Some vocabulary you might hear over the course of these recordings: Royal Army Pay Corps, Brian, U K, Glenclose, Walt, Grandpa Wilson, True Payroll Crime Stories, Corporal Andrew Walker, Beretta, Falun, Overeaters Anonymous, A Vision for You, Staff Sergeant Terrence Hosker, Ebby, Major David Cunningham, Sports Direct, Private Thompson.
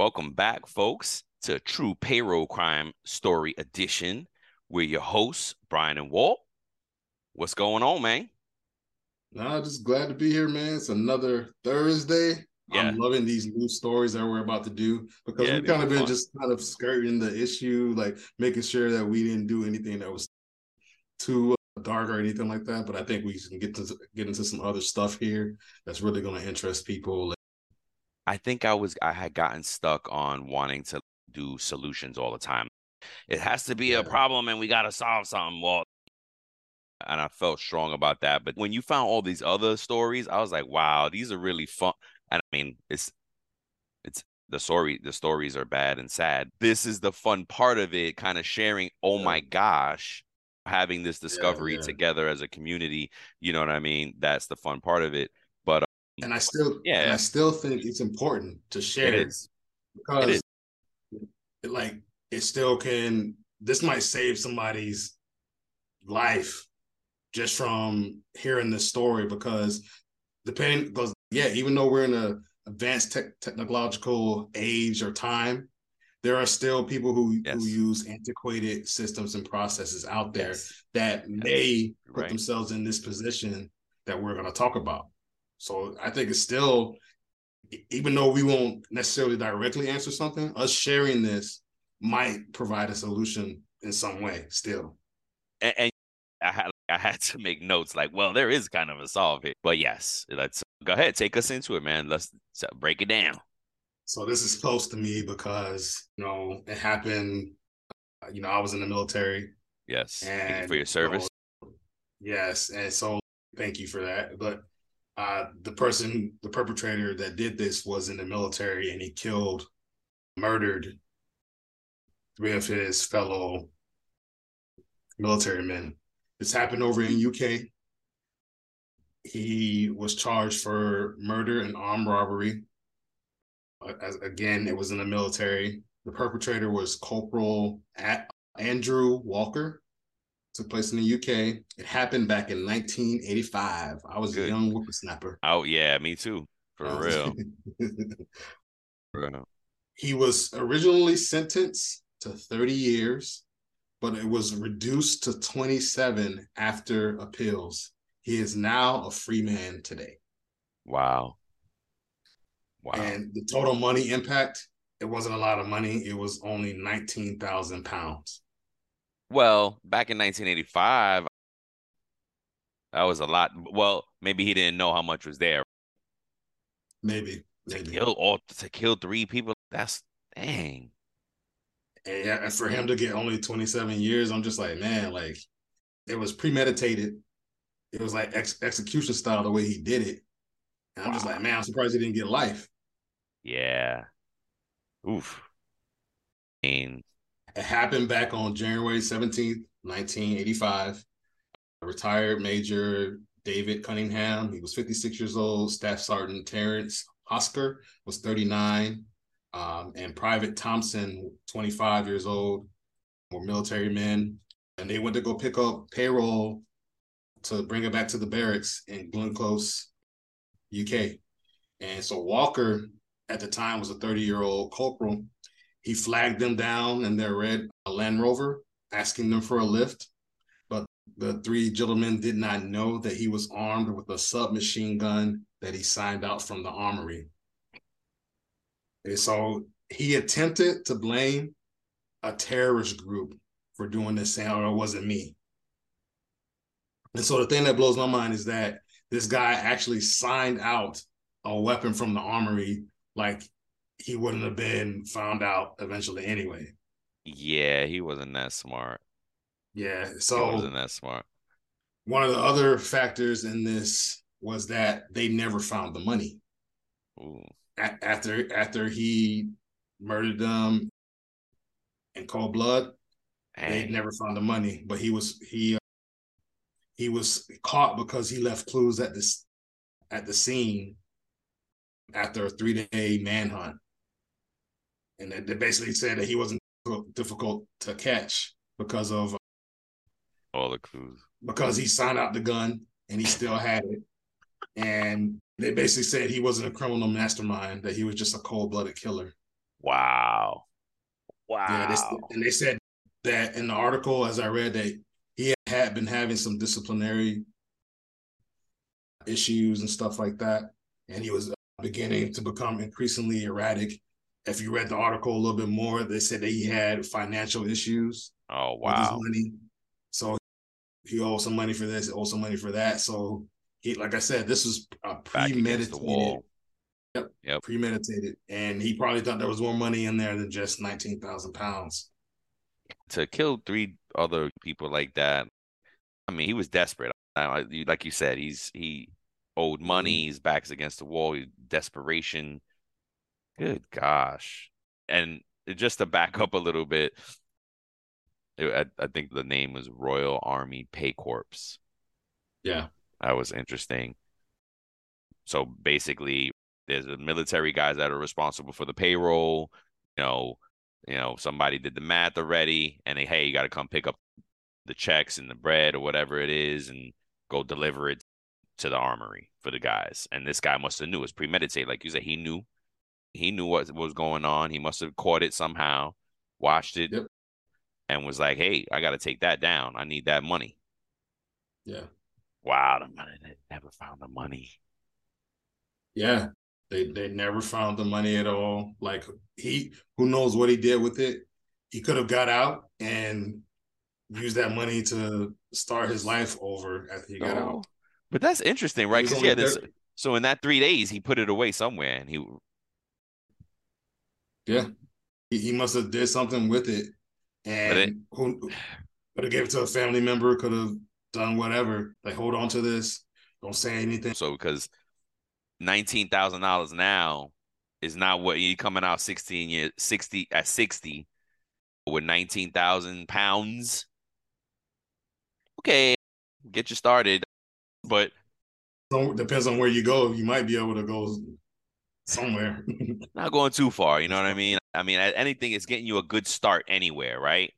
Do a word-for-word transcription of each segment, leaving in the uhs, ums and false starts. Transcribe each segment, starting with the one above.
Welcome back, folks, to True Payroll Crime Story Edition. We're your hosts, Brian and Walt. What's going on, man? Nah, just glad to be here, man. It's another Thursday. Yeah. I'm loving these new stories that we're about to do because yeah, we've kind of been fun. just kind of skirting the issue, like making sure that we didn't do anything that was too dark or anything like that. But I think we can get to get into some other stuff here that's really going to interest people. I think I was I had gotten stuck on wanting to do solutions all the time. It has to be yeah. a problem and we got to solve something. Well, and I felt strong about that. But when you found all these other stories, I was like, wow, these are really fun. And I mean, it's it's the story. The stories are bad and sad. This is the fun part of it, kind of sharing. Oh, yeah. my gosh, having this discovery yeah, yeah. together as a community. You know what I mean? That's the fun part of it. But um, and I still, yeah, and I still think it's important to share it is. because, it is. like, it still can. This might save somebody's life just from hearing this story, because depending because. Yeah, even though we're in an advanced te- technological age or time, there are still people who, yes. who use antiquated systems and processes out there yes. that yes. may put right. themselves in this position that we're going to talk about. So I think it's still, even though we won't necessarily directly answer something, us sharing this might provide a solution in some way still. And, and I had I had to make notes like, well, there is kind of a solve here. But yes, let's go ahead. Take us into it, man. Let's break it down. So this is close to me because, you know, it happened, you know, I was in the military. Yes. And, thank you for your service. You know, yes. And so thank you for that. But uh, the person, the perpetrator that did this was in the military, and he killed, murdered three of his fellow military men. This happened over in U K. He was charged for murder and armed robbery. As, again, it was in the military. The perpetrator was Corporal Andrew Walker. It took place in the U K. It happened back in nineteen eighty-five. I was Good. a young whippersnapper. Oh, yeah, me too. For uh, real. For real. He was originally sentenced to thirty years. But it was reduced to twenty-seven after appeals. He is now a free man today. Wow. Wow. And the total money impact, it wasn't a lot of money. It was only nineteen thousand pounds. Well, back in nineteen eighty-five, that was a lot. Well, maybe he didn't know how much was there. Maybe. maybe. To kill all, to kill three people, that's, dang. And for him to get only twenty-seven years, I'm just like, man, like, it was premeditated. It was like ex- execution style, the way he did it. And I'm wow. just like, man, I'm surprised he didn't get life. Yeah. Oof. And it happened back on January seventeenth, nineteen eighty-five. Retired Major David Cunningham, he was fifty-six years old. Staff Sergeant Terrence Hosker was thirty-nine. Um, and Private Thompson, twenty-five years old, were military men. And they went to go pick up payroll to bring it back to the barracks in Glenclose, U K. And so Walker, at the time, was a thirty-year-old corporal. He flagged them down in their red Land Rover, asking them for a lift. But the three gentlemen did not know that he was armed with a submachine gun that he signed out from the armory. And so he attempted to blame a terrorist group for doing this, saying, oh, it wasn't me. And so the thing that blows my mind is that this guy actually signed out a weapon from the armory, like he wouldn't have been found out eventually anyway. Yeah, he wasn't that smart. Yeah, so he wasn't that smart. One of the other factors in this was that they never found the money. Ooh. After after he murdered them in cold blood, they never found the money. But he was he uh, he was caught because he left clues at this at the scene after a three day manhunt, and they basically said that he wasn't difficult to catch because of uh, all the clues, because he signed out the gun and he still had it. And they basically said he wasn't a criminal mastermind, that he was just a cold-blooded killer. Wow. Wow. Yeah, they, and they said that in the article, as I read, that he had been having some disciplinary issues and stuff like that. And he was beginning to become increasingly erratic. If you read the article a little bit more, they said that he had financial issues. Oh, wow. With his money. So he owed some money for this, he owed some money for that. So he, like I said, this was a premeditated. Yep, yep. Premeditated. And he probably thought there was more money in there than just nineteen thousand pounds. To kill three other people like that, I mean, he was desperate. I, like you said, he's he owed money, his back's against the wall, desperation. Good gosh. And just to back up a little bit, I, I think the name was Royal Army Pay Corps. Yeah. That was interesting. So basically, there's the military guys that are responsible for the payroll. You know, you know, somebody did the math already, and they, hey, you got to come pick up the checks and the bread or whatever it is, and go deliver it to the armory for the guys. And this guy must have knew. It's premeditated, like you said. He knew, he knew what, what was going on. He must have caught it somehow, watched it, yep. and was like, "Hey, I got to take that down. I need that money." Yeah. Wow, the money. They never found the money. Yeah. They they never found the money at all. Like, he, who knows what he did with it? He could have got out and used that money to start his life over after he got oh. out. But that's interesting, right? Because yeah, this. So in that three days, he put it away somewhere, and he. Yeah, he, he must have did something with it, and it, who could have gave it to a family member. Could have done whatever. Like, hold on to this. Don't say anything. So because. nineteen thousand dollars now is not what you're coming out sixteen years, sixty at sixty with nineteen thousand pounds. Okay, get you started, but so depends on where you go. You might be able to go somewhere. Not going too far, you know what I mean? I mean, anything is getting you a good start anywhere, right?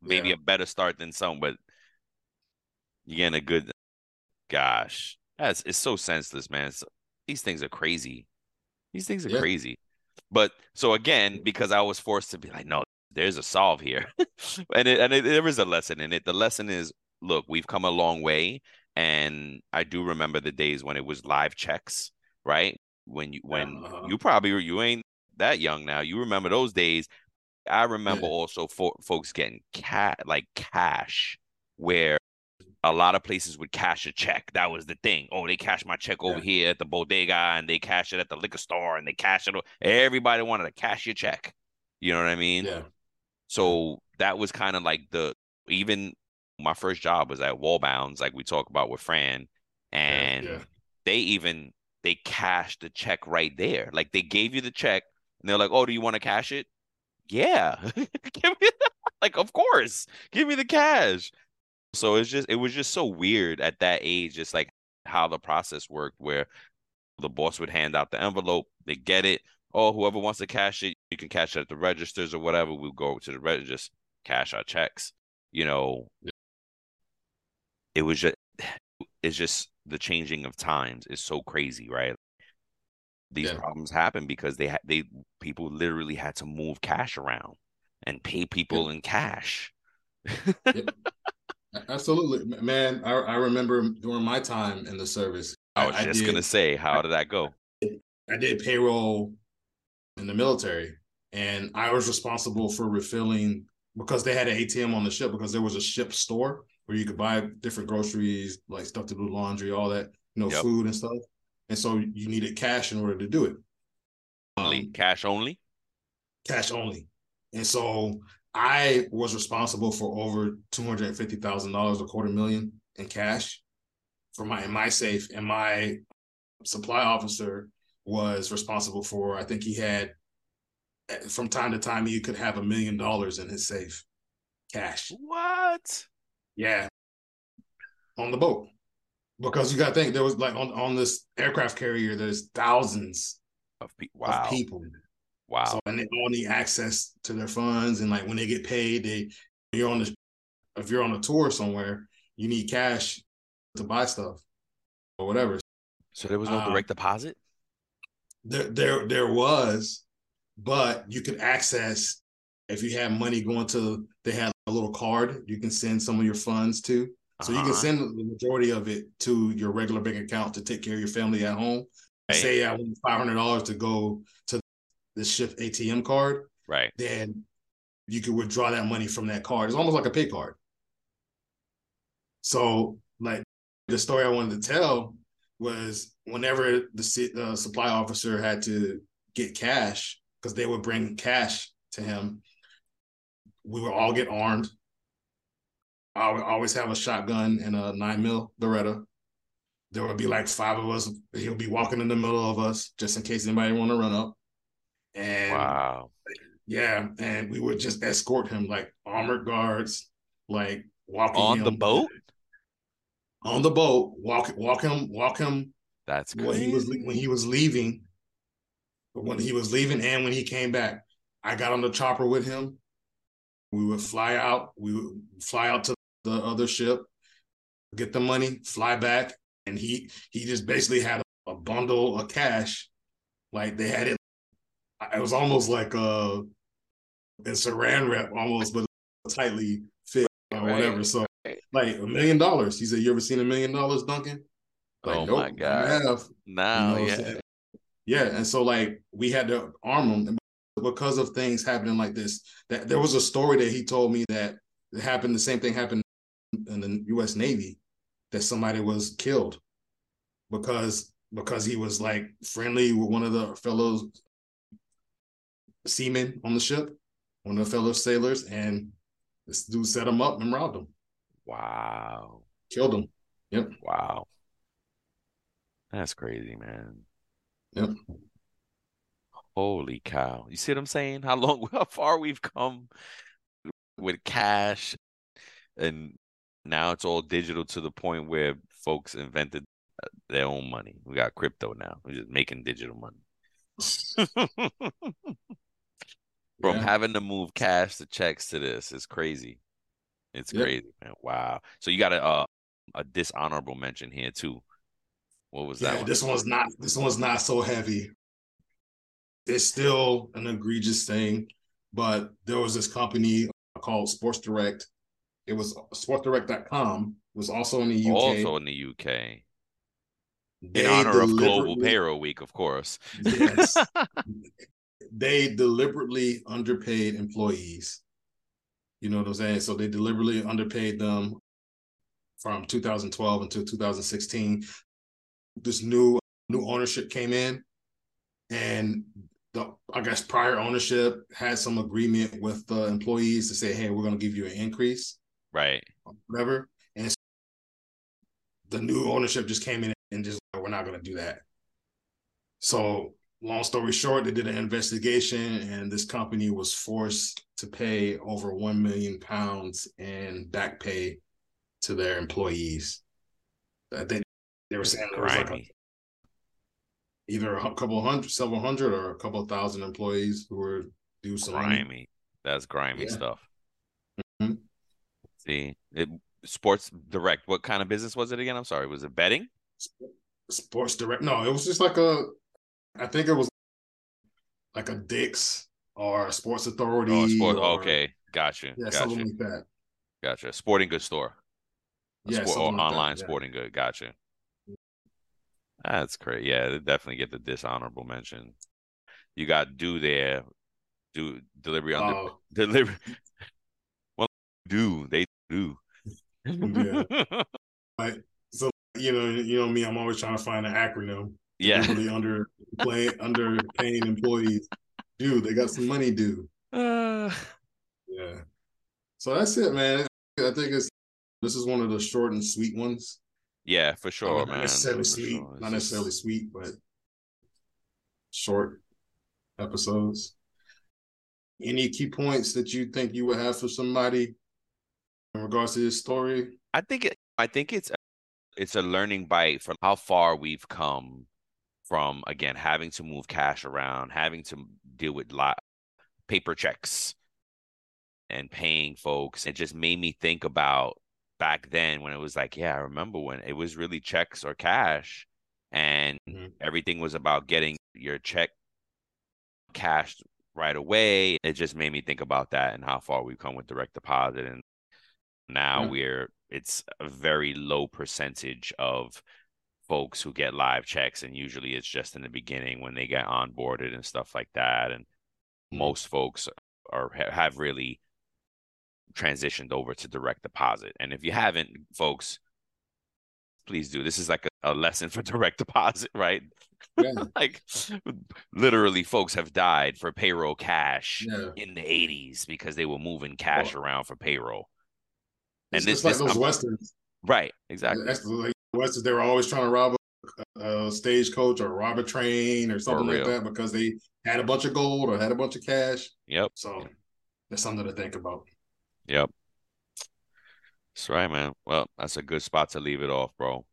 Maybe yeah. a better start than some, but you're getting a good. Gosh, that's it's so senseless, man. It's, These things are crazy. These things are yeah. crazy. But so again, because I was forced to be like, no, there's a solve here. and it, and it, there is a lesson in it. The lesson is, look, we've come a long way. And I do remember the days when it was live checks, right? When you, when uh-huh. you probably, you ain't that young now. You remember those days. I remember yeah. also fo- folks getting ca- like cash where a lot of places would cash a check. That was the thing. Oh, they cash my check over yeah. here at the bodega, and they cash it at the liquor store, and they cash it. Everybody wanted to cash your check. You know what I mean? Yeah. So that was kind of like the, even my first job was at Wallbounds, like we talked about with Fran, and yeah, yeah. they even, they cashed the check right there. Like, they gave you the check, and they're like, oh, do you want to cash it? Yeah. Give me the, like, of course, give me the cash. So it's just, it was just so weird at that age, just like how the process worked, where the boss would hand out the envelope, they get it. Oh, whoever wants to cash it, you can cash it at the registers or whatever. We'll go to the register, just cash our checks. You know, yeah. it was just, it's just the changing of times is so crazy, right? These yeah. problems happen because they, ha- they, people literally had to move cash around and pay people yeah. in cash. Yeah. Absolutely, man. I, I remember during my time in the service. I was I, just I did, gonna say, how did that go? I did payroll in the military, and I was responsible for refilling, because they had an A T M on the ship, because there was a ship store where you could buy different groceries, like stuff to do laundry, all that, you know, yep. food and stuff. And so you needed cash in order to do it. Only um, cash only. Cash only, and so. I was responsible for over two hundred fifty thousand dollars, a quarter million in cash for my, in my safe. And my supply officer was responsible for, I think he had, from time to time, you could have a million dollars in his safe, cash. What? Yeah. On the boat. Because you got to think, there was like on, on this aircraft carrier, there's thousands of, pe- wow. of people. Wow. So, and they all need access to their funds. And like, when they get paid, they you're on the if you're on a tour somewhere, you need cash to buy stuff or whatever. So there was no um, direct deposit? There there there was, but you can access, if you have money going to, they have a little card you can send some of your funds to. So uh-huh. you can send the majority of it to your regular bank account to take care of your family at home. Right. Say I want five hundred dollars to go to the Shift A T M card. Right. Then you can withdraw that money from that card. It's almost like a pay card. So like the story I wanted to tell was whenever the uh, supply officer had to get cash, because they would bring cash to him, we would all get armed. I would always have a shotgun and a nine mil Beretta. There would be like five of us. He'll be walking in the middle of us just in case anybody want to run up. And wow. Yeah. And we would just escort him like armored guards, like walking on him. the boat, on the boat, walk, walk him, walk him. That's good. When he was, when he was leaving, when he was leaving and when he came back, I got on the chopper with him. We would fly out. We would fly out to the other ship, get the money, fly back. And he he just basically had a, a bundle of cash. Like they had it. It was almost like a, a saran wrap almost, but tightly fit or whatever. Right, so right. like a million dollars. He said, you ever seen a million dollars, Duncan? Like, oh nope, my God. I have. No, you know yeah. Yeah. And so like we had to arm him. Because of things happening like this, that there was a story that he told me that happened. The same thing happened in the U S Navy, that somebody was killed because because he was like friendly with one of the fellow seamen on the ship, one of the fellow sailors, and this dude set him up and robbed him. Wow, killed him. Yep. Wow, that's crazy, man. Yep. Holy cow. You see what I'm saying? How long, how far we've come with cash. And now it's all digital to the point where folks invented their own money. We got crypto now. We're just making digital money. From yeah. having to move cash to checks to this, it's crazy. It's yep. crazy, man. Wow. So you got a, a, a dishonorable mention here too. What was yeah, that one? This one's not, this one's not so heavy. It's still an egregious thing, but there was this company called Sports Direct. It was sports direct dot com. It was also in the U K. Also in the U K. They in honor of Global Payroll Week, of course. Yes. They deliberately underpaid employees. You know what I'm saying? So they deliberately underpaid them from two thousand twelve until two thousand sixteen. This new new ownership came in. And the, I guess prior ownership had some agreement with the employees to say, hey, we're going to give you an increase. Right. Whatever. And so the new ownership just came in and just, we're not going to do that. So long story short, they did an investigation and this company was forced to pay over one million pounds in back pay to their employees. I think they were saying it was like a, either a couple hundred, several hundred, or a couple thousand employees who were do some grimy. That's grimy yeah. stuff. Mm-hmm. See, it, Sports Direct. What kind of business was it again? I'm sorry. Was it betting? Sports Direct. No, it was just like a. I think it was like a Dick's or a Sports Authority. Oh, sports, or, okay, gotcha. Yeah, gotcha. Something like that. Gotcha. Sporting goods store. A yeah, sport, or like online that, yeah. sporting good. Gotcha. That's great. Yeah, they definitely get the dishonorable mention. You got do there, do delivery on oh. the delivery. Well, do they do? Yeah. Like, so you know, you know me. I'm always trying to find an acronym. Yeah. Really under play, under paying employees. Do they got some money due? Uh... Yeah. So that's it, man. I think it's this is one of the short and sweet ones. Yeah, for sure, not man. Not necessarily for sweet, sure. not necessarily sweet, but short episodes. Any key points that you think you would have for somebody in regards to this story? I think it, I think it's it's a learning bite for how far we've come from again having to move cash around, having to deal with lot paper checks, and paying folks. It just made me think about. Back then when it was like, yeah, I remember when it was really checks or cash and mm-hmm. everything was about getting your check cashed right away. It just made me think about that and how far we've come with direct deposit. And now yeah. we're, it's a very low percentage of folks who get live checks. And usually it's just in the beginning when they get onboarded and stuff like that. And most folks are, have really transitioned over to direct deposit. And if you haven't, folks, please do. This is like a, a lesson for direct deposit, right? Yeah. Like literally folks have died for payroll cash yeah. in the eighties because they were moving cash oh. around for payroll. And it's this, like this, those I'm, Westerns. Right, exactly. That's like Westerns, they were always trying to rob a, a stagecoach or rob a train or something like that because they had a bunch of gold or had a bunch of cash. Yep. So that's something to think about. Yep. That's right, man. Well, that's a good spot to leave it off, bro.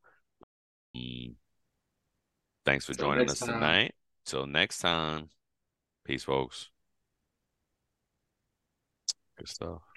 Thanks for Till joining us time. tonight. Till next time. Peace, folks. Good stuff.